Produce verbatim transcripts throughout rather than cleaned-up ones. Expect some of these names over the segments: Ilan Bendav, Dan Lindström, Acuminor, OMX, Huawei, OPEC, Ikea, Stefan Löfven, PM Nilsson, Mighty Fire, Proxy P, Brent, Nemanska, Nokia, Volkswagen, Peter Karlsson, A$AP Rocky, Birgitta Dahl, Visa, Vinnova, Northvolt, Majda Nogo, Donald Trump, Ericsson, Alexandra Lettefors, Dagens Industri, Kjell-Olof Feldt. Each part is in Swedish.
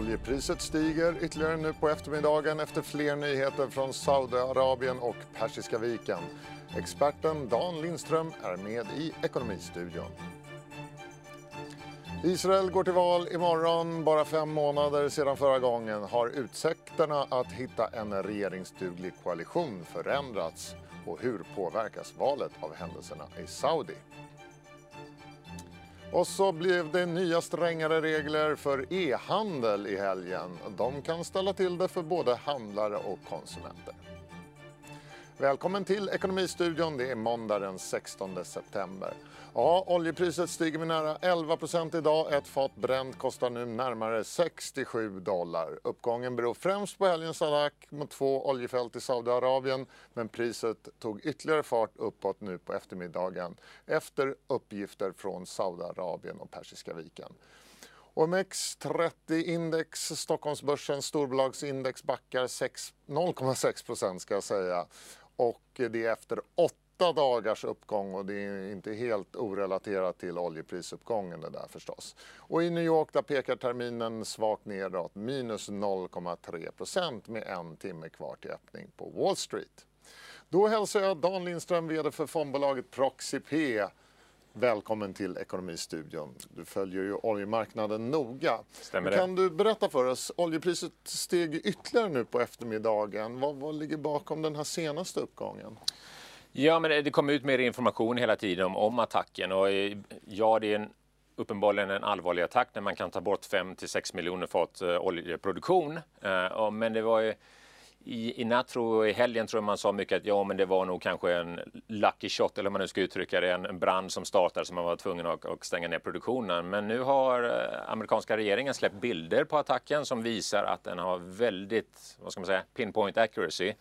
Oljepriset stiger ytterligare nu på eftermiddagen efter fler nyheter från Saudiarabien och Persiska viken. Experten Dan Lindström är med i Ekonomistudion. Israel går till val imorgon, bara fem månader sedan förra gången har utsikterna att hitta en regeringsduglig koalition förändrats. Och hur påverkas valet av händelserna i Saudi? Och så blev det nya strängare regler för e-handel i helgen. De kan ställa till det för både handlare och konsumenter. Välkommen till Ekonomistudion, det är måndag den sextonde september. Ja, oljepriset stiger med nära elva procent idag. Ett fat Brent kostar nu närmare sextiosju dollar. Uppgången beror främst på helgens attack mot två oljefält i Saudiarabien. Men priset tog ytterligare fart uppåt nu på eftermiddagen efter uppgifter från Saudiarabien och Persiska viken. O M X trettio-index, Stockholmsbörsens storbolagsindex backar noll komma sex procent ska jag säga. Och det är efter åtta dagars uppgång och det är inte helt orelaterat till oljeprisuppgången det där förstås. Och i New York där pekar terminen svagt nedåt, minus noll komma tre procent med en timme kvar till öppning på Wall Street. Då hälsar jag Dan Lindström, vd för fondbolaget Proxy P. Välkommen till Ekonomistudion. Du följer ju oljemarknaden noga. Stämmer det? Kan du berätta för oss, oljepriset steg ytterligare nu på eftermiddagen. Vad, vad ligger bakom den här senaste uppgången? Ja, men det kommer ut mer information hela tiden om, om attacken. Och ja, det är en, uppenbarligen en allvarlig attack när man kan ta bort fem till sex miljoner fat oljeproduktion. Men det var ju... I, i natt och i helgen tror jag man sa mycket att ja, men det var nog kanske en lucky shot, eller om man nu ska uttrycka det, en, en brand som startade som man var tvungen att, att stänga ner produktionen. Men nu har amerikanska regeringen släppt bilder på attacken som visar att den har väldigt, vad ska man säga, pinpoint accuracy.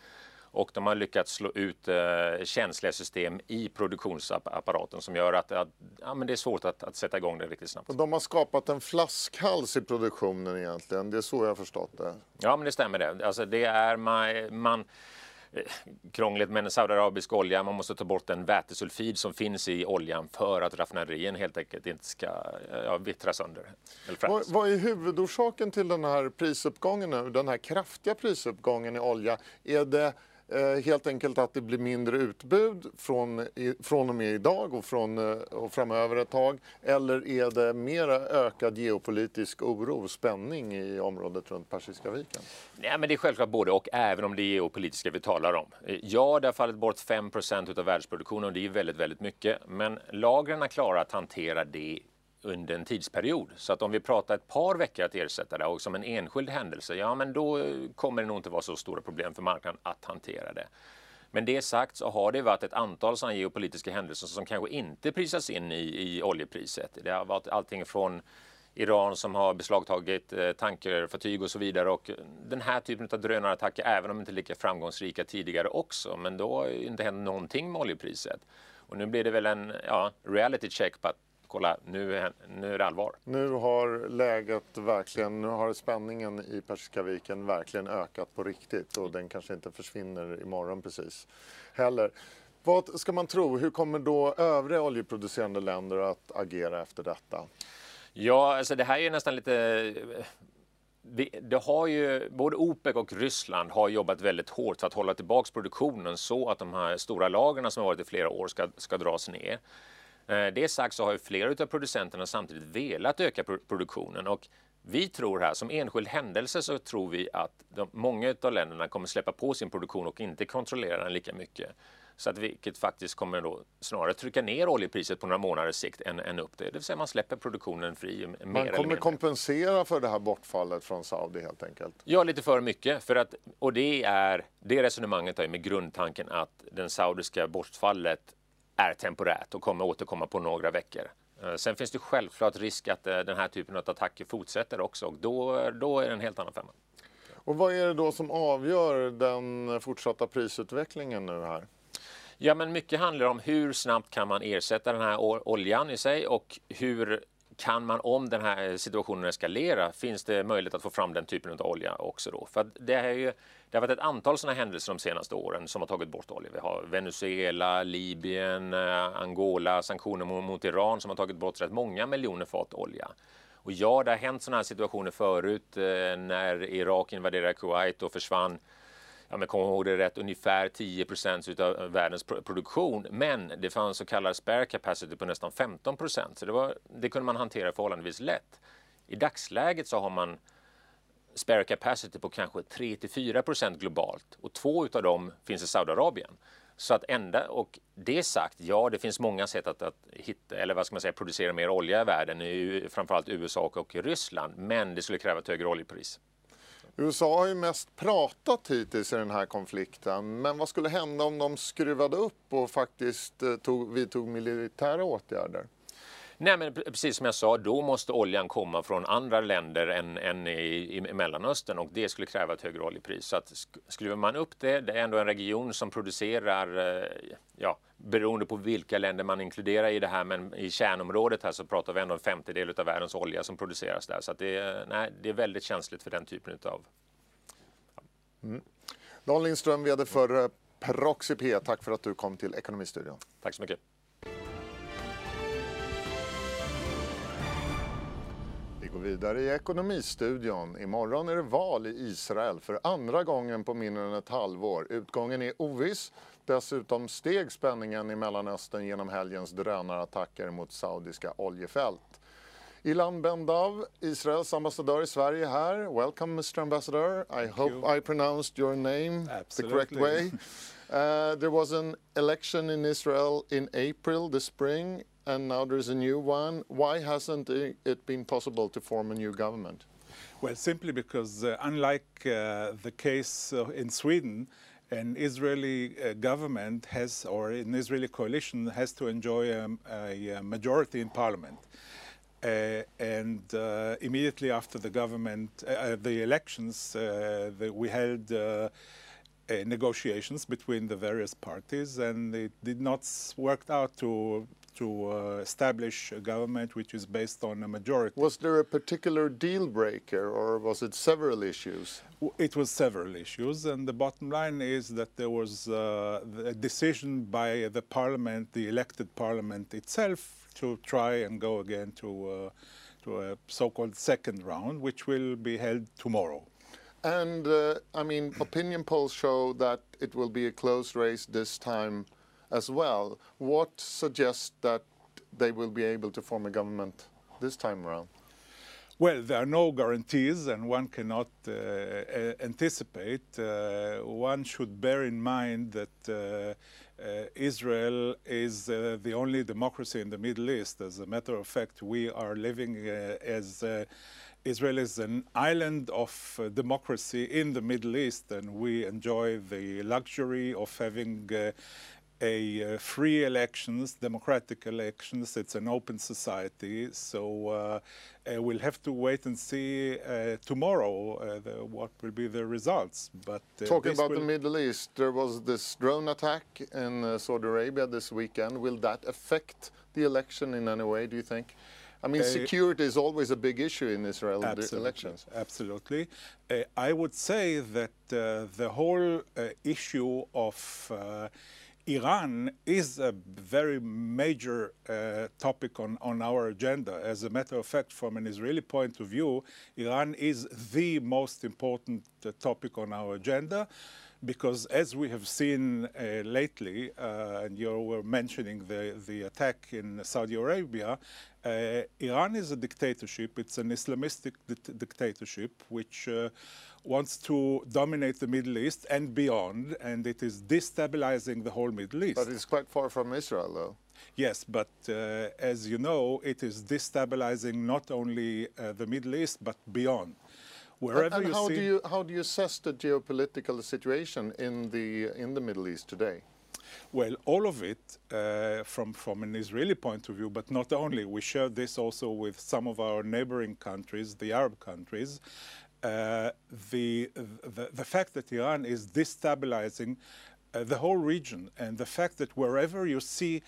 Och de har lyckats slå ut eh, känsliga system i produktionsapparaten som gör att, att ja, men det är svårt att, att sätta igång det riktigt snabbt. Och de har skapat en flaskhals i produktionen egentligen, det är så jag har förstått det. Ja, men det stämmer det. Alltså, det är man... man krångligt med en saudarabisk olja, man måste ta bort den vätesulfid som finns i oljan för att raffinerien helt enkelt inte ska ja, vittra sönder. Vad, vad är huvudorsaken till den här prisuppgången nu, den här kraftiga prisuppgången i olja? Är det eh, helt enkelt att det blir mindre utbud från, i, från och med idag och, från, och framöver ett tag? Eller är det mera ökad geopolitisk oro och spänning i området runt Persiska viken? Nej, men det är självklart både och, även om det är geopolitiska vi talar om. Ja, det har fallit bort fem procent av världsproduktionen och det är väldigt, väldigt mycket. Men lagren klarar att hantera det under en tidsperiod. Så att om vi pratar ett par veckor att ersätta det och som en enskild händelse, ja men då kommer det nog inte vara så stora problem för marknaden att hantera det. Men det sagt så har det varit ett antal sådana geopolitiska händelser som kanske inte prisas in i, i oljepriset. Det har varit allting från Iran som har beslagtagit tankerfartyg och så vidare och den här typen av drönarattacker, även om inte lika framgångsrika tidigare också, men då har inte hänt någonting med oljepriset. Och nu blir det väl en ja, reality check på att kolla, nu är, nu är det allvar. Nu har läget verkligen, nu har spänningen i Persiska viken verkligen ökat på riktigt och den kanske inte försvinner imorgon precis heller. Vad ska man tro, hur kommer då övriga oljeproducerande länder att agera efter detta? Ja, alltså det här är nästan lite... Det, det har ju, både OPEC och Ryssland har jobbat väldigt hårt för att hålla tillbaka produktionen så att de här stora lagarna som har varit i flera år ska, ska dras ner. Det sagt så har ju flera av producenterna samtidigt velat öka produktionen och vi tror här, som enskild händelse så tror vi att de, många av länderna kommer släppa på sin produktion och inte kontrollera den lika mycket. Så att vilket faktiskt kommer då snarare trycka ner oljepriset på några månaders sikt än, än upp det. Det vill säga man släpper produktionen fri. Mer man kommer eller mindre kompensera för det här bortfallet från Saudi helt enkelt. Ja, lite för mycket. För att, och det är, det resonemanget är med grundtanken att den saudiska bortfallet är temporärt och kommer återkomma på några veckor. Sen finns det självklart risk att den här typen av attacker fortsätter också och då, då är det en helt annan femma. Och vad är det då som avgör den fortsatta prisutvecklingen nu här? Ja, men mycket handlar om hur snabbt kan man ersätta den här oljan i sig och hur kan man, om den här situationen eskalerar, finns det möjlighet att få fram den typen av olja också då? För det, är ju, det har varit ett antal sådana händelser de senaste åren som har tagit bort olja. Vi har Venezuela, Libyen, Angola, sanktioner mot Iran som har tagit bort rätt många miljoner fat olja. Och ja, det har hänt sådana här situationer förut eh, när Irak invaderade Kuwait och försvann, ja, men kommer ihåg det rätt, ungefär tio procent av världens produktion. Men det fanns så kallad spare capacity på nästan femton procent. Så det, var, det kunde man hantera förhållandevis lätt. I dagsläget så har man spare capacity på kanske tre till fyra procent globalt. Och två utav dem finns i Saudiarabien. Så att ända, och det sagt, ja, det finns många sätt att, att hitta, eller vad ska man säga, producera mer olja i världen, i framförallt U S A och Ryssland, men det skulle kräva ett högre oljepris. U S A har ju mest pratat hittills i den här konflikten, men vad skulle hända om de skruvade upp och faktiskt tog, vi tog militära åtgärder? Nej, men precis som jag sa, då måste oljan komma från andra länder än, än i, i Mellanöstern, och det skulle kräva ett högre oljepris. Så att skruvar man upp det, det är ändå en region som producerar, ja, beroende på vilka länder man inkluderar i det här, men i kärnområdet här så pratar vi ändå en femtedel av världens olja som produceras där. Så att det, nej, det är väldigt känsligt för den typen utav. Ja. Mm. Dan Lindström, vd för Proxy P, tack för att du kom till Ekonomistudion. Tack så mycket. Gå vidare i Ekonomistudion. Imorgon är det val i Israel för andra gången på mindre än ett halvår. Utgången är oviss. Dessutom steg spänningen i Mellanöstern genom helgens drönarattacker mot saudiska oljefält. Ilan Bendav, Israels ambassadör i Sverige här. Welcome, mister Ambassador. I hope I pronounced your name Absolutely. the correct way. Uh, there was an election in Israel in April this spring. And now there's a new one. Why hasn't it been possible to form a new government? Well, simply because uh, unlike uh, the case uh, in Sweden, an Israeli uh, government has, or an Israeli coalition has to enjoy um, a majority in parliament. Uh, and uh, immediately after the government, uh, the elections, uh, the, we held uh, Uh, negotiations between the various parties, and it did not work out to to uh, establish a government which is based on a majority. Was there a particular deal breaker, or was it several issues? It was several issues, and the bottom line is that there was uh, a decision by the parliament, the elected parliament itself, to try and go again to uh, to a so-called second round, which will be held tomorrow. And, uh, I mean, opinion polls show that it will be a close race this time as well. What suggests that they will be able to form a government this time around? Well, there are no guarantees, and one cannot uh, anticipate. Uh, one should bear in mind that uh, uh, Israel is uh, the only democracy in the Middle East. As a matter of fact, we are living uh, as... Uh, Israel is an island of uh, democracy in the Middle East, and we enjoy the luxury of having uh, a uh, free elections, democratic elections. It's an open society, so uh, uh, we'll have to wait and see uh, tomorrow uh, the, what will be the results. But uh, talking about the Middle East, there was this drone attack in uh, Saudi Arabia this weekend. Will that affect the election in any way, do you think? I mean, security is always a big issue in Israel in the elections. Absolutely. Uh, I would say that uh, the whole uh, issue of uh, Iran is a very major uh, topic on, on our agenda. As a matter of fact, from an Israeli point of view, Iran is the most important uh, topic on our agenda. Because as we have seen uh, lately, uh, and you were mentioning the, the attack in Saudi Arabia, uh, Iran is a dictatorship. It's an Islamistic di- dictatorship which uh, wants to dominate the Middle East and beyond, and it is destabilizing the whole Middle East. But it's quite far from Israel, though. Yes, but uh, as you know, it is destabilizing not only uh, the Middle East, but beyond. Wherever and and you how, see do you, how do you assess the geopolitical situation in the, in the Middle East today? Well, all of it uh, from, from an Israeli point of view, but not only. We share this also with some of our neighboring countries, the Arab countries. Uh, the, the, the fact that Iran is destabilizing uh, the whole region, and the fact that wherever you see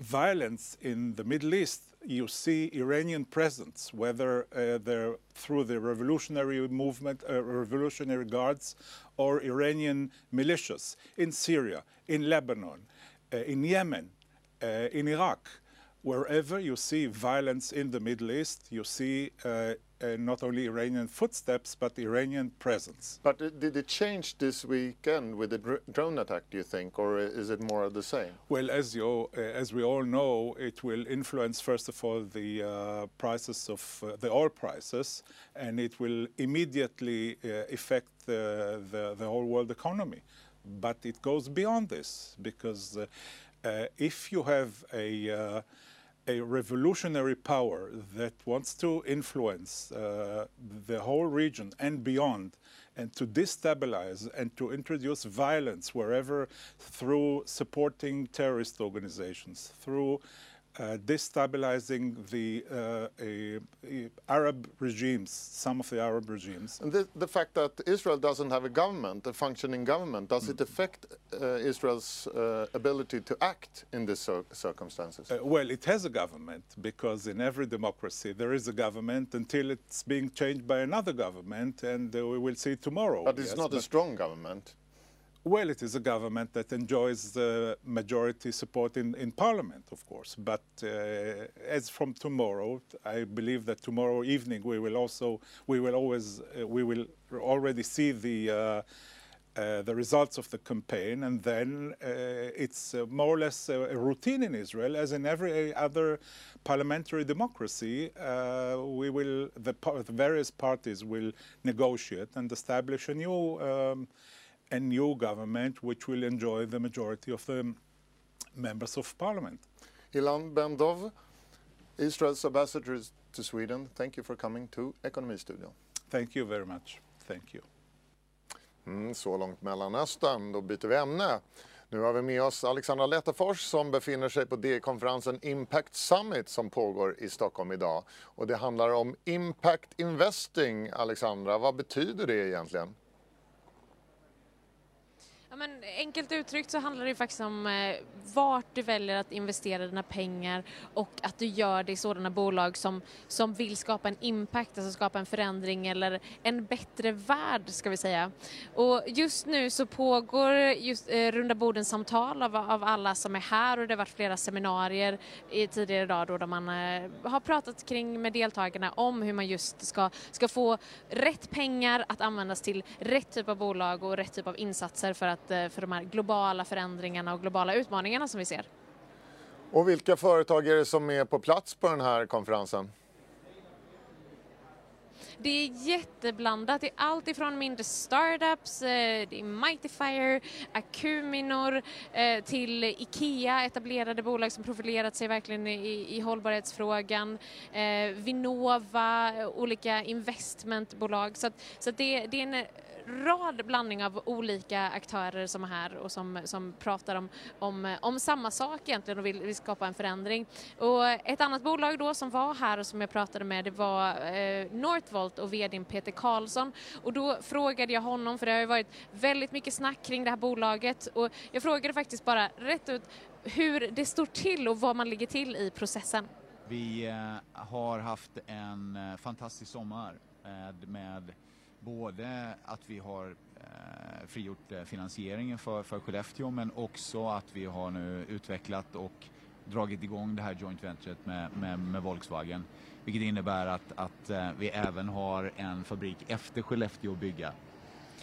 violence in the Middle East, you see Iranian presence, whether uh, they're through the revolutionary movement, uh, revolutionary guards, or Iranian militias in Syria, in Lebanon, uh, in Yemen, uh, in Iraq. wherever you see violence in the Middle East, you see uh, uh, not only Iranian footsteps, but Iranian presence. But uh, did it change this weekend with the dr drone attack, do you think, or is it more of the same? Well, as, you, uh, as we all know, it will influence, first of all, the uh, prices of uh, the oil prices, and it will immediately uh, affect the, the, the whole world economy. But it goes beyond this, because uh, Uh, if you have a, uh, a revolutionary power that wants to influence uh, the whole region and beyond, and to destabilize and to introduce violence wherever, through supporting terrorist organizations, through uh, destabilizing the uh, a, a Arab regimes, some of the Arab regimes. And the, the fact that Israel doesn't have a government, a functioning government, does it affect uh, Israel's uh, ability to act in these cir circumstances? Uh, well, it has a government, because in every democracy there is a government until it's being changed by another government, and uh, we will see tomorrow. But it's yes, not but a strong government. Well, it is a government that enjoys the majority support in, in parliament, of course. But uh, as from tomorrow, I believe that tomorrow evening we will also, we will always, uh, we will already see the uh, uh, the results of the campaign, and then uh, it's uh, more or less a, a routine in Israel, as in every other parliamentary democracy. Uh, we will, the, par the various parties will negotiate and establish a new. Um, a new government which will enjoy the majority of the members of parliament. Ilan Bendav, Israel's ambassador to Sweden, thank you for coming to Economy Studio. Thank you very much. Thank you. Mm, så långt Mellanöstern, då byter vi ämne. Nu har vi med oss Alexandra Lettefors som befinner sig på D-konferensen Impact Summit som pågår i Stockholm idag. Och det handlar om Impact Investing, Alexandra. Vad betyder det egentligen? Men enkelt uttryckt så handlar det faktiskt om eh, vart du väljer att investera dina pengar, och att du gör det i sådana bolag som, som vill skapa en impact, alltså skapa en förändring eller en bättre värld, ska vi säga. Och just nu så pågår just eh, runda bordens samtal av, av alla som är här, och det har varit flera seminarier i tidigare idag då, där man eh, har pratat kring med deltagarna om hur man just ska, ska få rätt pengar att användas till rätt typ av bolag och rätt typ av insatser för att för de här globala förändringarna och globala utmaningarna som vi ser. Och vilka företag är det som är på plats på den här konferensen? Det är jätteblandat. Det är allt ifrån mindre startups, det är Mighty Fire, Acuminor, till Ikea, etablerade bolag som profilerat sig verkligen i, i hållbarhetsfrågan, Vinnova, olika investmentbolag. Så, att, så att det, det är en rad blandning av olika aktörer som är här och som, som pratar om, om, om samma sak egentligen, och vill, vill skapa en förändring. Och ett annat bolag då som var här och som jag pratade med, det var eh, Northvolt och vdn Peter Karlsson. Och då frågade jag honom, för det har ju varit väldigt mycket snack kring det här bolaget, och jag frågade faktiskt bara rätt ut hur det står till och vad man ligger till i processen. Vi eh, har haft en eh, fantastisk sommar med, med både att vi har eh, frigjort eh, finansieringen för, för Skellefteå, men också att vi har nu utvecklat och dragit igång det här joint venturet med, med, med Volkswagen. Vilket innebär att, att eh, vi även har en fabrik efter Skellefteå att bygga.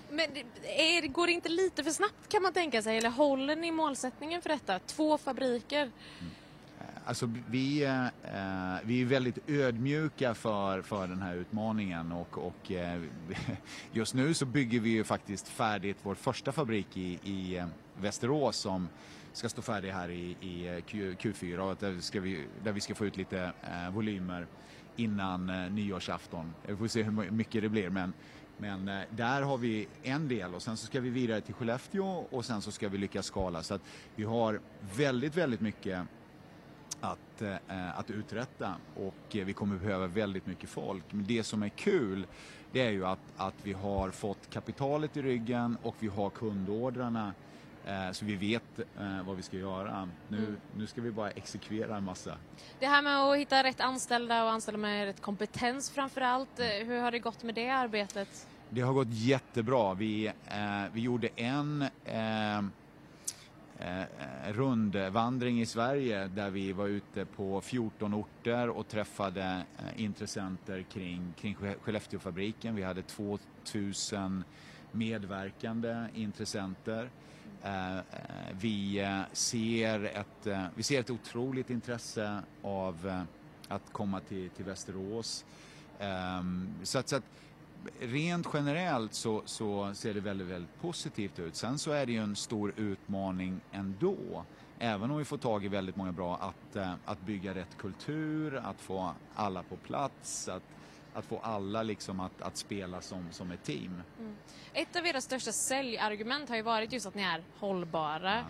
Men är, går det inte lite för snabbt, kan man tänka sig? Eller håller ni målsättningen för detta? Två fabriker? Mm. Alltså vi, eh, vi är väldigt ödmjuka för, för den här utmaningen, och, och eh, just nu så bygger vi ju faktiskt färdigt vår första fabrik i, i Västerås som ska stå färdig här i, i Q, Q4 där, ska vi, där vi ska få ut lite eh, volymer innan eh, nyårsafton. Vi får se hur mycket det blir, men, men eh, där har vi en del, och sen så ska vi vidare till Skellefteå, och sen så ska vi lyckas skala, så att vi har väldigt väldigt mycket Att, eh, att uträtta, och eh, vi kommer behöva väldigt mycket folk. Men det som är kul, det är ju att, att vi har fått kapitalet i ryggen, och vi har kunderordrarna, eh, så vi vet eh, vad vi ska göra. Nu, mm. nu ska vi bara exekvera en massa. Det här med att hitta rätt anställda och anställda med rätt kompetens framförallt, hur har det gått med det arbetet? Det har gått jättebra. Vi, eh, vi gjorde en... Eh, eh, rundvandring i Sverige där vi var ute på fjorton orter och träffade eh, intressenter kring, kring Skellefteåfabriken. Vi hade tvåtusen medverkande intressenter. Eh, vi, ser ett, eh, vi ser ett otroligt intresse av eh, att komma till, till Västerås. Eh, så att, så att rent generellt så, så ser det väldigt, väldigt positivt ut. Sen så är det ju en stor utmaning ändå. Även om vi får tag i väldigt många bra, att, att bygga rätt kultur, att få alla på plats, att, att få alla liksom att, att spela som, som ett team. Mm. Ett av era största säljargument har ju varit just att ni är hållbara. Ja.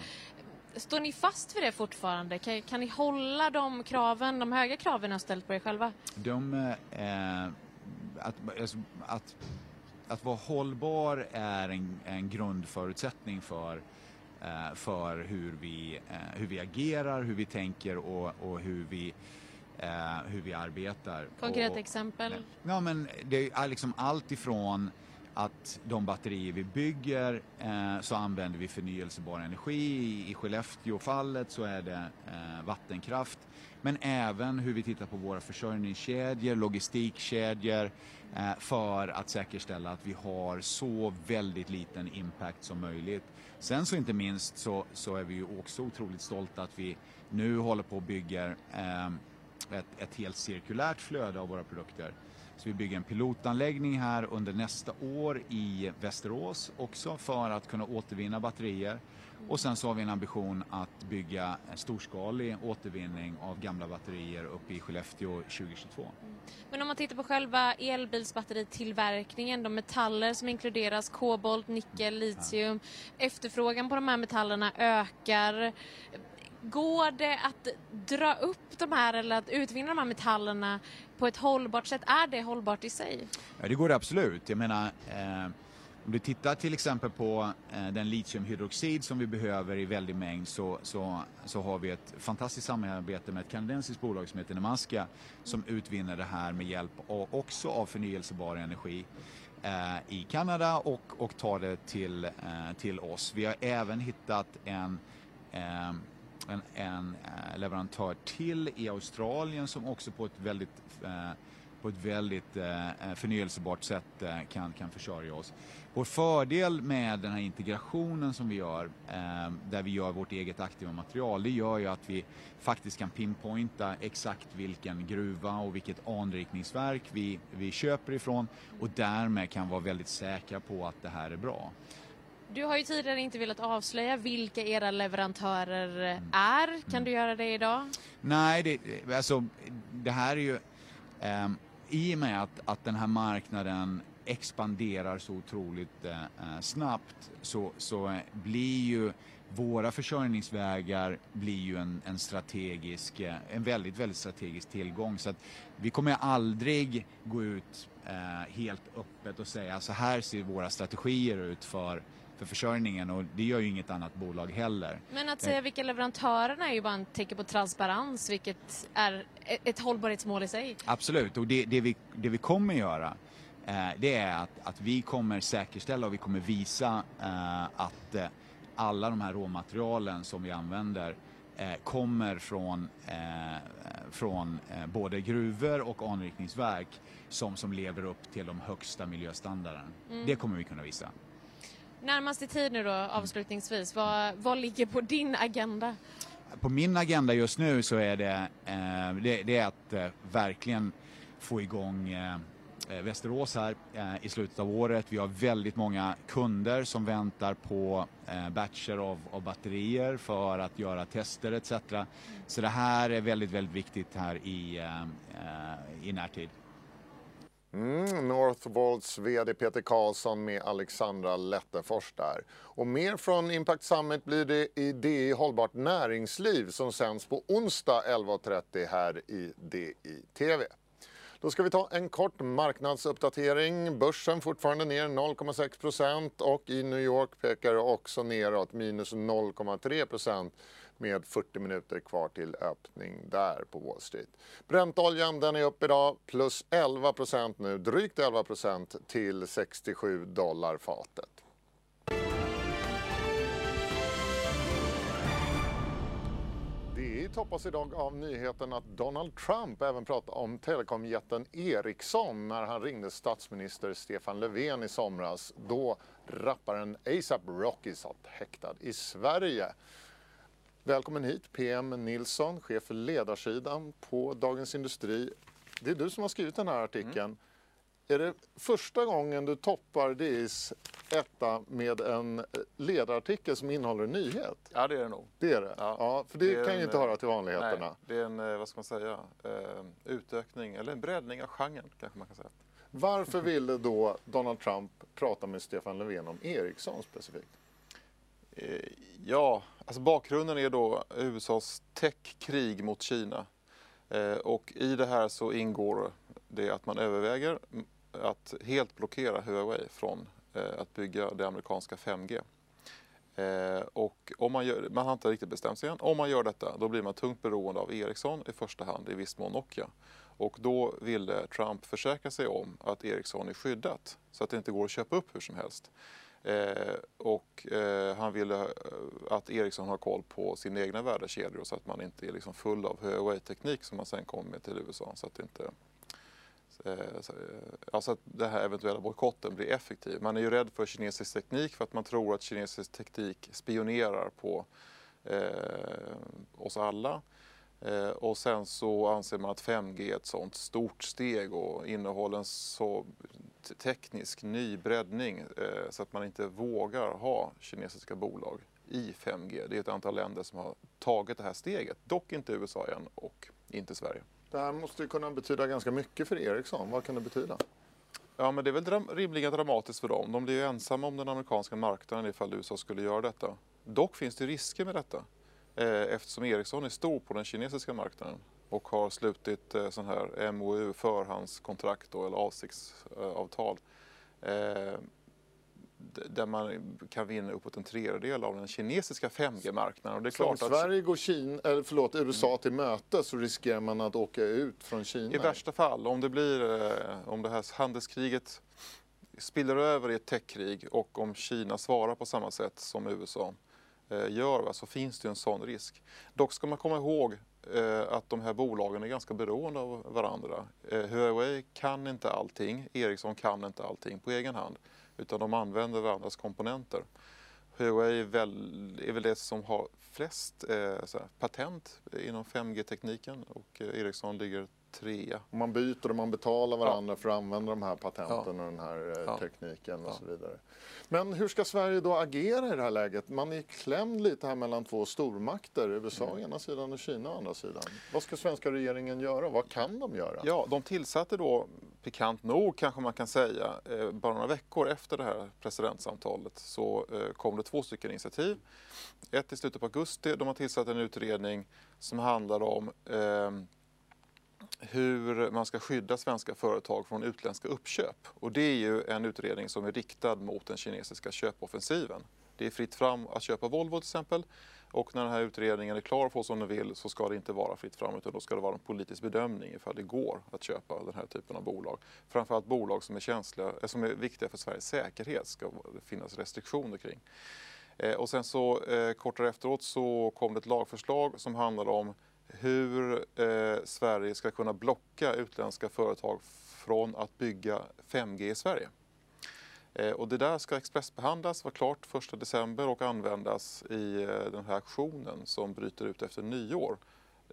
Står ni fast för det fortfarande? Kan, kan ni hålla de kraven, de höga kraven ni har ställt på er själva? De... Eh, Att, att, att vara hållbar är en, en grundförutsättning för, eh, för hur, vi, eh, hur vi agerar, hur vi tänker och, och hur, vi, eh, hur vi arbetar. Konkret och, exempel? Ja, men det är liksom allt ifrån att de batterier vi bygger eh, så använder vi förnyelsebar energi. I Skellefteåfallet så är det eh, vattenkraft. Men även hur vi tittar på våra försörjningskedjor, logistikkedjor eh, för att säkerställa att vi har så väldigt liten impact som möjligt. Sen så inte minst så, så är vi ju också otroligt stolta att vi nu håller på och bygger eh, ett, ett helt cirkulärt flöde av våra produkter. Så vi bygger en pilotanläggning här under nästa år i Västerås också för att kunna återvinna batterier. Och sen så har vi en ambition att bygga en storskalig återvinning av gamla batterier uppe i Skellefteå tjugo tjugotvå. Men om man tittar på själva elbilsbatteritillverkningen, de metaller som inkluderas, kobolt, nickel, litium, ja. Efterfrågan på de här metallerna ökar. Går det att dra upp de här eller att utvinna de här metallerna på ett hållbart sätt? Är det hållbart i sig? Ja, det går det absolut. Jag menar, eh, om du tittar till exempel på eh, den litiumhydroxid som vi behöver i väldig mängd så, så, så har vi ett fantastiskt samarbete med ett kanadensiskt bolag som heter Nemanska som utvinner det här med hjälp av, också av förnyelsebar energi eh, i Kanada och, och tar det till, eh, till oss. Vi har även hittat en... Eh, En, en leverantör till i Australien som också på ett väldigt, eh, på ett väldigt eh, förnyelsebart sätt eh, kan, kan försörja oss. Vår fördel med den här integrationen som vi gör, eh, där vi gör vårt eget aktiva material, det gör ju att vi faktiskt kan pinpointa exakt vilken gruva och vilket anrikningsverk vi, vi köper ifrån och därmed kan vara väldigt säkra på att det här är bra. Du har ju tidigare inte velat avslöja vilka era leverantörer är. Kan mm. du göra det idag? Nej, det, alltså, det här är ju... Eh, i och med att, att den här marknaden expanderar så otroligt eh, snabbt så, så blir ju våra försörjningsvägar blir ju en, en strategisk, en väldigt, väldigt strategisk tillgång. Så att vi kommer aldrig gå ut eh, helt öppet och säga så här ser våra strategier ut för för försörjningen och det gör ju inget annat bolag heller. Men att säga vilka leverantörerna är ju bara en tecken på transparens vilket är ett hållbarhetsmål i sig. Absolut, och det, det, vi, det vi kommer göra eh, det är att, att vi kommer säkerställa och vi kommer visa eh, att eh, alla de här råmaterialen som vi använder eh, kommer från, eh, från eh, både gruvor och anrikningsverk som, som lever upp till de högsta miljöstandarden. Mm. Det kommer vi kunna visa. Närmast i tid nu då, avslutningsvis, vad, vad ligger på din agenda? På min agenda just nu så är det, eh, det, det är att eh, verkligen få igång eh, Västerås här eh, i slutet av året. Vi har väldigt många kunder som väntar på eh, batcher av, av batterier för att göra tester et cetera. Så det här är väldigt, väldigt viktigt här i, eh, i närtid. Mm, Northvolts vd Peter Karlsson med Alexandra Lettefors där. Och mer från Impact Summit blir det i D I Hållbart Näringsliv som sänds på onsdag elva och trettio här i D I T V. Då ska vi ta en kort marknadsuppdatering. Börsen fortfarande ner noll komma sex procent och i New York pekar det också neråt minus noll komma tre procent. Med fyrtio minuter kvar till öppning där på Wall Street. Bräntoljan den är upp idag plus elva procent nu, drygt elva procent till sextiosju dollar fatet. toppas idag av nyheten att Donald Trump även pratar om telekomjätten Ericsson när han ringde statsminister Stefan Löfven i somras. Då rapparen A$AP Rocky satt häktad i Sverige. Välkommen hit P M Nilsson, chef för ledarsidan på Dagens Industri. Det är du som har skrivit den här artikeln. Mm. Är det första gången du toppar D Is etta med en ledarartikel som innehåller en nyhet? Ja, det är det nog. Det är det? Ja, ja för det, det kan en, ju inte höra till vanligheterna. Nej, det är en, vad ska man säga, utökning eller en breddning av genren kanske man kan säga. Varför ville då Donald Trump prata med Stefan Löfven om Ericsson specifikt? Ja, alltså bakgrunden är då U S As tech-krig mot Kina. Och i det här så ingår det att man överväger att helt blockera Huawei från att bygga det amerikanska fem G. Och om man gör, man har inte riktigt bestämt sig än. Om man gör detta, då blir man tungt beroende av Ericsson i första hand, i viss mån Nokia. Och då ville Trump försäkra sig om att Ericsson är skyddat så att det inte går att köpa upp hur som helst. Eh, och eh, han ville att Ericsson har koll på sin egna värdekedjor så att man inte är liksom full av Huawei-teknik som man sen kommer med till U S A så att inte eh, så, eh, alltså att den här eventuella bojkotten blir effektiv. Man är ju rädd för kinesisk teknik för att man tror att kinesisk teknik spionerar på eh, oss alla. Eh, och sen så anser man att fem G är ett sånt stort steg och innehåller en så teknisk ny breddning eh, så att man inte vågar ha kinesiska bolag i fem G. Det är ett antal länder som har tagit det här steget, dock inte U S A än och inte Sverige. Det här måste ju kunna betyda ganska mycket för Ericsson. Vad kan det betyda? Ja, men det är väl dram- rimligen dramatiskt för dem. De blir ju ensamma om den amerikanska marknaden ifall U S A skulle göra detta. Dock finns det risker med detta. Eftersom Ericsson är stor på den kinesiska marknaden och har slutit sån här M O U, förhandskontrakt då, eller avsiktsavtal där man kan vinna uppåt en tredjedel av den kinesiska fem G-marknaden. Och det är klart att om Sverige går Kina, eller förlåt, U S A till möte så riskerar man att åka ut från Kina. I värsta fall, om det, blir, om det här handelskriget spiller över i ett techkrig och om Kina svarar på samma sätt som U S A gör, så finns det ju en sån risk. Dock ska man komma ihåg att de här bolagen är ganska beroende av varandra. Huawei kan inte allting, Ericsson kan inte allting på egen hand, utan de använder varandras komponenter. Huawei är väl, är väl det som har flest eh, så här, patent inom fem G-tekniken och Ericsson ligger trea. Man byter och man betalar varandra ja. för att använda de här patenten ja. och den här ja. tekniken och ja. så vidare. Men hur ska Sverige då agera i det här läget? Man är klämd lite här mellan två stormakter, U S A mm. å ena sidan och Kina å andra sidan. Vad ska svenska regeringen göra? Vad kan de göra? Ja, de tillsatte då, pikant nog kanske man kan säga, eh, bara några veckor efter det här presidentsamtalet så eh, kom det två stycken initiativ. Ett i slutet på augusti, de har tillsatt en utredning som handlar om eh, hur man ska skydda svenska företag från utländska uppköp. Och det är ju en utredning som är riktad mot den kinesiska köpoffensiven. Det är fritt fram att köpa Volvo till exempel. Och när den här utredningen är klar och får som den vill så ska det inte vara fritt fram utan då ska det vara en politisk bedömning ifall det går att köpa den här typen av bolag. Framförallt bolag som är känsliga, som är viktiga för Sveriges säkerhet ska finnas restriktioner kring. Eh, och sen så eh, kort efteråt så kom det ett lagförslag som handlar om hur eh, Sverige ska kunna blocka utländska företag från att bygga fem G i Sverige. Eh, och det där ska expressbehandlas, vara klart första december och användas i eh, den här aktionen som bryter ut efter nyår.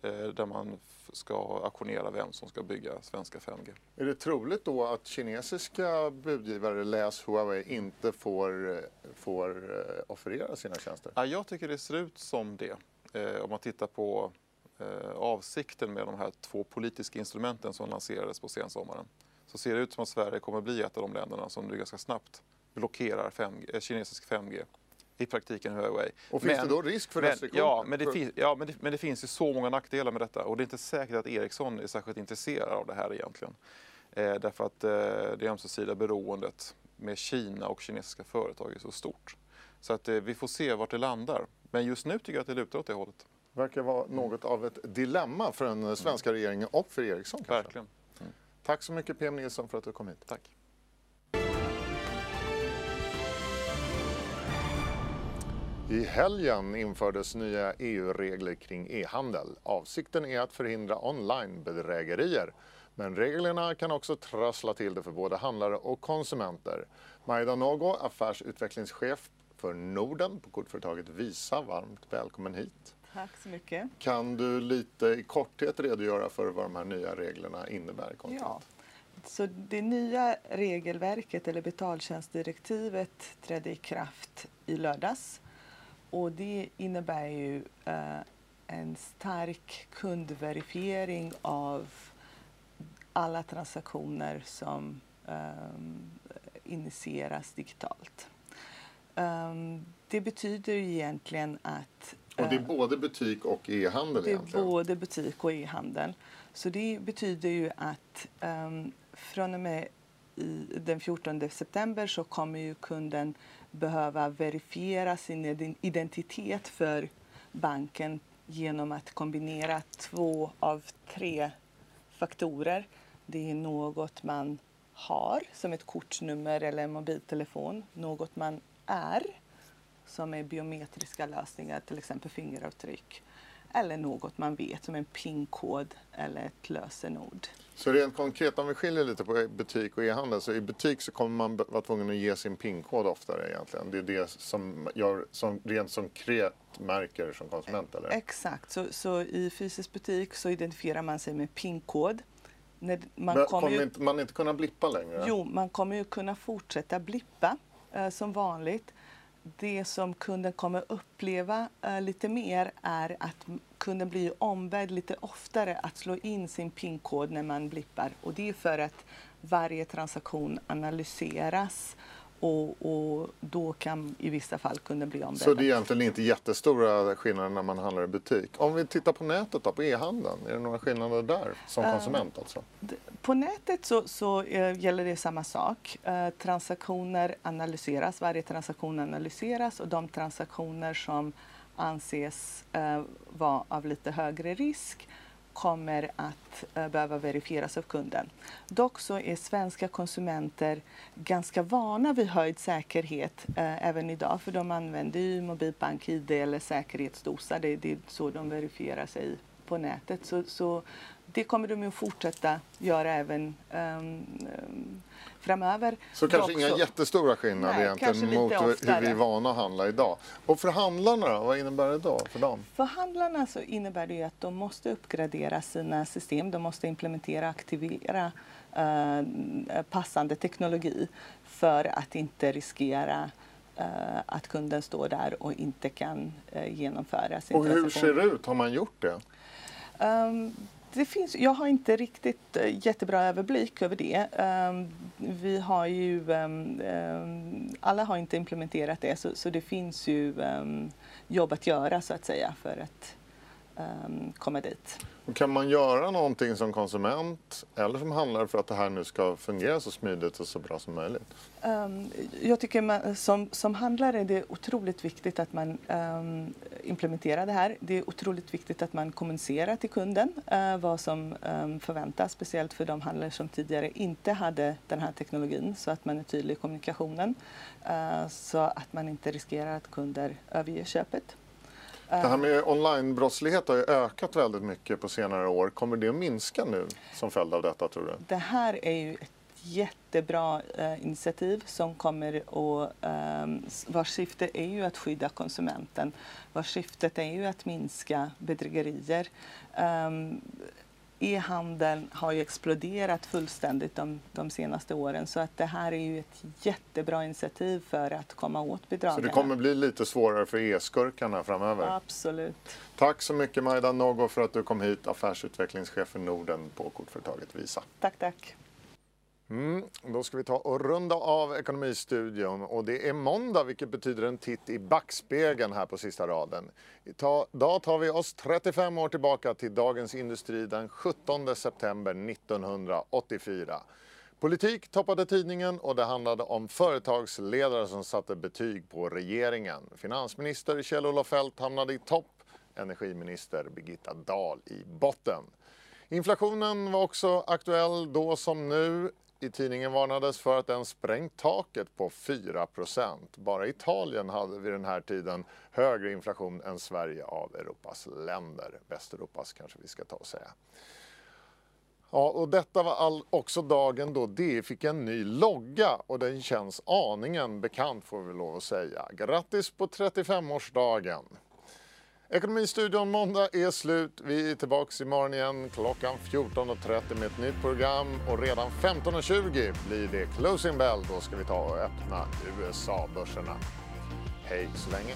Eh, där man ska auktionera vem som ska bygga svenska fem G. Är det troligt då att kinesiska budgivare, läs Huawei, inte får, får eh, offerera sina tjänster? Ja, jag tycker det ser ut som det. Eh, om man tittar på avsikten med de här två politiska instrumenten som lanserades på sensommaren så ser det ut som att Sverige kommer bli ett av de länderna som nu ganska snabbt blockerar fem G, kinesisk fem G i praktiken Huawei. Och finns men, det då risk för men, restriktioner? Ja, men, det fin- ja men, det, men det finns ju så många nackdelar med detta och det är inte säkert att Ericsson är särskilt intresserad av det här egentligen. Eh, därför att eh, det ömsesidiga beroendet med Kina och kinesiska företag är så stort. Så att eh, vi får se vart det landar. Men just nu tycker jag att det lutar åt det hållet. Det verkar vara något av ett dilemma för den svenska regeringen och för Ericsson kanske. Verkligen. Mm. Tack så mycket P M Nilsson för att du kom hit. Tack. I helgen infördes nya E U-regler kring e-handel. Avsikten är att förhindra onlinebedrägerier. Men reglerna kan också trassla till det för både handlare och konsumenter. Majda Nogo, affärsutvecklingschef för Norden på kortföretaget Visa. Varmt välkommen hit. Tack så mycket. Kan du lite i korthet redogöra för vad de här nya reglerna innebär? Konkret? Ja. Så det nya regelverket eller betaltjänstdirektivet trädde i kraft i lördags. Och det innebär ju eh, en stark kundverifiering av alla transaktioner som eh, initieras digitalt. Eh, det betyder ju egentligen att... Eh, och det är både butik och e-handel egentligen? Det är både butik och e-handel. Så det betyder ju att eh, från och med i den fjortonde september så kommer ju kunden behöva verifiera sin identitet för banken genom att kombinera två av tre faktorer. Det är något man har som ett kortnummer eller en mobiltelefon, något man är som är biometriska lösningar, till exempel fingeravtryck, eller något man vet som en PIN-kod eller ett lösenord. Så rent konkret, om vi skiljer lite på butik och e-handel, så i butik så kommer man vara tvungen att ge sin PIN-kod oftare egentligen. Det är det som gör som rent konkret märker som konsument, eller? Exakt, så, så i fysisk butik så identifierar man sig med PIN-kod. När man Men, kommer ju... inte, man inte kunna blippa längre? Jo, man kommer ju kunna fortsätta blippa eh, som vanligt. Det som kunden kommer uppleva äh, lite mer är att kunden blir ombedd lite oftare att slå in sin PIN-kod när man blippar. Och det är för att varje transaktion analyseras och, och då kan i vissa fall kunden bli ombedd. Så det är egentligen inte jättestora skillnader när man handlar i butik. Om vi tittar på nätet då, på e-handeln, är det några skillnader där som konsument äh, alltså? På nätet så, så äh, gäller det samma sak. Äh, transaktioner analyseras, varje transaktion analyseras, och de transaktioner som anses äh, vara av lite högre risk kommer att äh, behöva verifieras av kunden. Dock så är svenska konsumenter ganska vana vid höjd säkerhet äh, även idag, för de använder ju mobilbank-I D eller säkerhetsdosa. Det, det är så de verifierar sig på nätet. Så, så det kommer de att fortsätta göra även um, um, framöver. Så det kanske också... inga jättestora skillnader. Nej, egentligen mot hur vi är vana att handla idag. Och för handlarna, vad innebär det då för dem? För handlarna så innebär det ju att de måste uppgradera sina system. De måste implementera och aktivera uh, passande teknologi för att inte riskera uh, att kunden står där och inte kan uh, genomföra sin transaktion. Och hur ser det ut? Har man gjort det? Um, Det finns, jag har inte riktigt jättebra överblick över det. Um, vi har ju, um, um, alla har inte implementerat det, så, så det finns ju um, jobb att göra så att säga för att um, komma dit. Och kan man göra någonting som konsument eller som handlare för att det här nu ska fungera så smidigt och så bra som möjligt? Um, jag tycker man, som, som handlare är det otroligt viktigt att man um, implementerar det här. Det är otroligt viktigt att man kommunicerar till kunden uh, vad som um, förväntas, speciellt för de handlare som tidigare inte hade den här teknologin, så att man är tydlig i kommunikationen, uh, så att man inte riskerar att kunder överger köpet. Det här med onlinebrottslighet har ju ökat väldigt mycket på senare år. Kommer det att minska nu som följd av detta, tror du? Det här är ju ett jättebra eh, initiativ som kommer att, eh, vars syfte är ju att skydda konsumenten. Vars syftet är ju att minska bedrägerier. Eh, E-handeln har ju exploderat fullständigt de, de senaste åren, så att det här är ju ett jättebra initiativ för att komma åt bedragarna. Så det kommer bli lite svårare för e-skurkarna framöver? Absolut. Tack så mycket Majda Nogo för att du kom hit, affärsutvecklingschef för Norden på kortföretaget Visa. Tack, tack. Mm, då ska vi ta och runda av ekonomistudion, och det är måndag, vilket betyder en titt i backspegeln här på sista raden. Idag tar vi oss trettiofem år tillbaka till Dagens Industri den sjuttonde september nittonhundraåttiofyra. Politik toppade tidningen, och det handlade om företagsledare som satte betyg på regeringen. Finansminister Kjell-Olof Feldt hamnade i topp, energiminister Birgitta Dahl i botten. Inflationen var också aktuell då som nu. I tidningen varnades för att den sprängt taket på fyra procent. Bara Italien hade vid den här tiden högre inflation än Sverige av Europas länder. Västeuropas kanske vi ska ta och säga. Ja, och detta var all, också dagen då D E fick en ny logga och den känns aningen bekant får vi lov att säga. Grattis på trettiofemårsdagen! Ekonomistudion måndag är slut. Vi är tillbaka imorgon igen klockan fjorton och trettio med ett nytt program. Och redan femton och tjugo blir det closing bell. Då ska vi ta och öppna U S A-börserna. Hej så länge!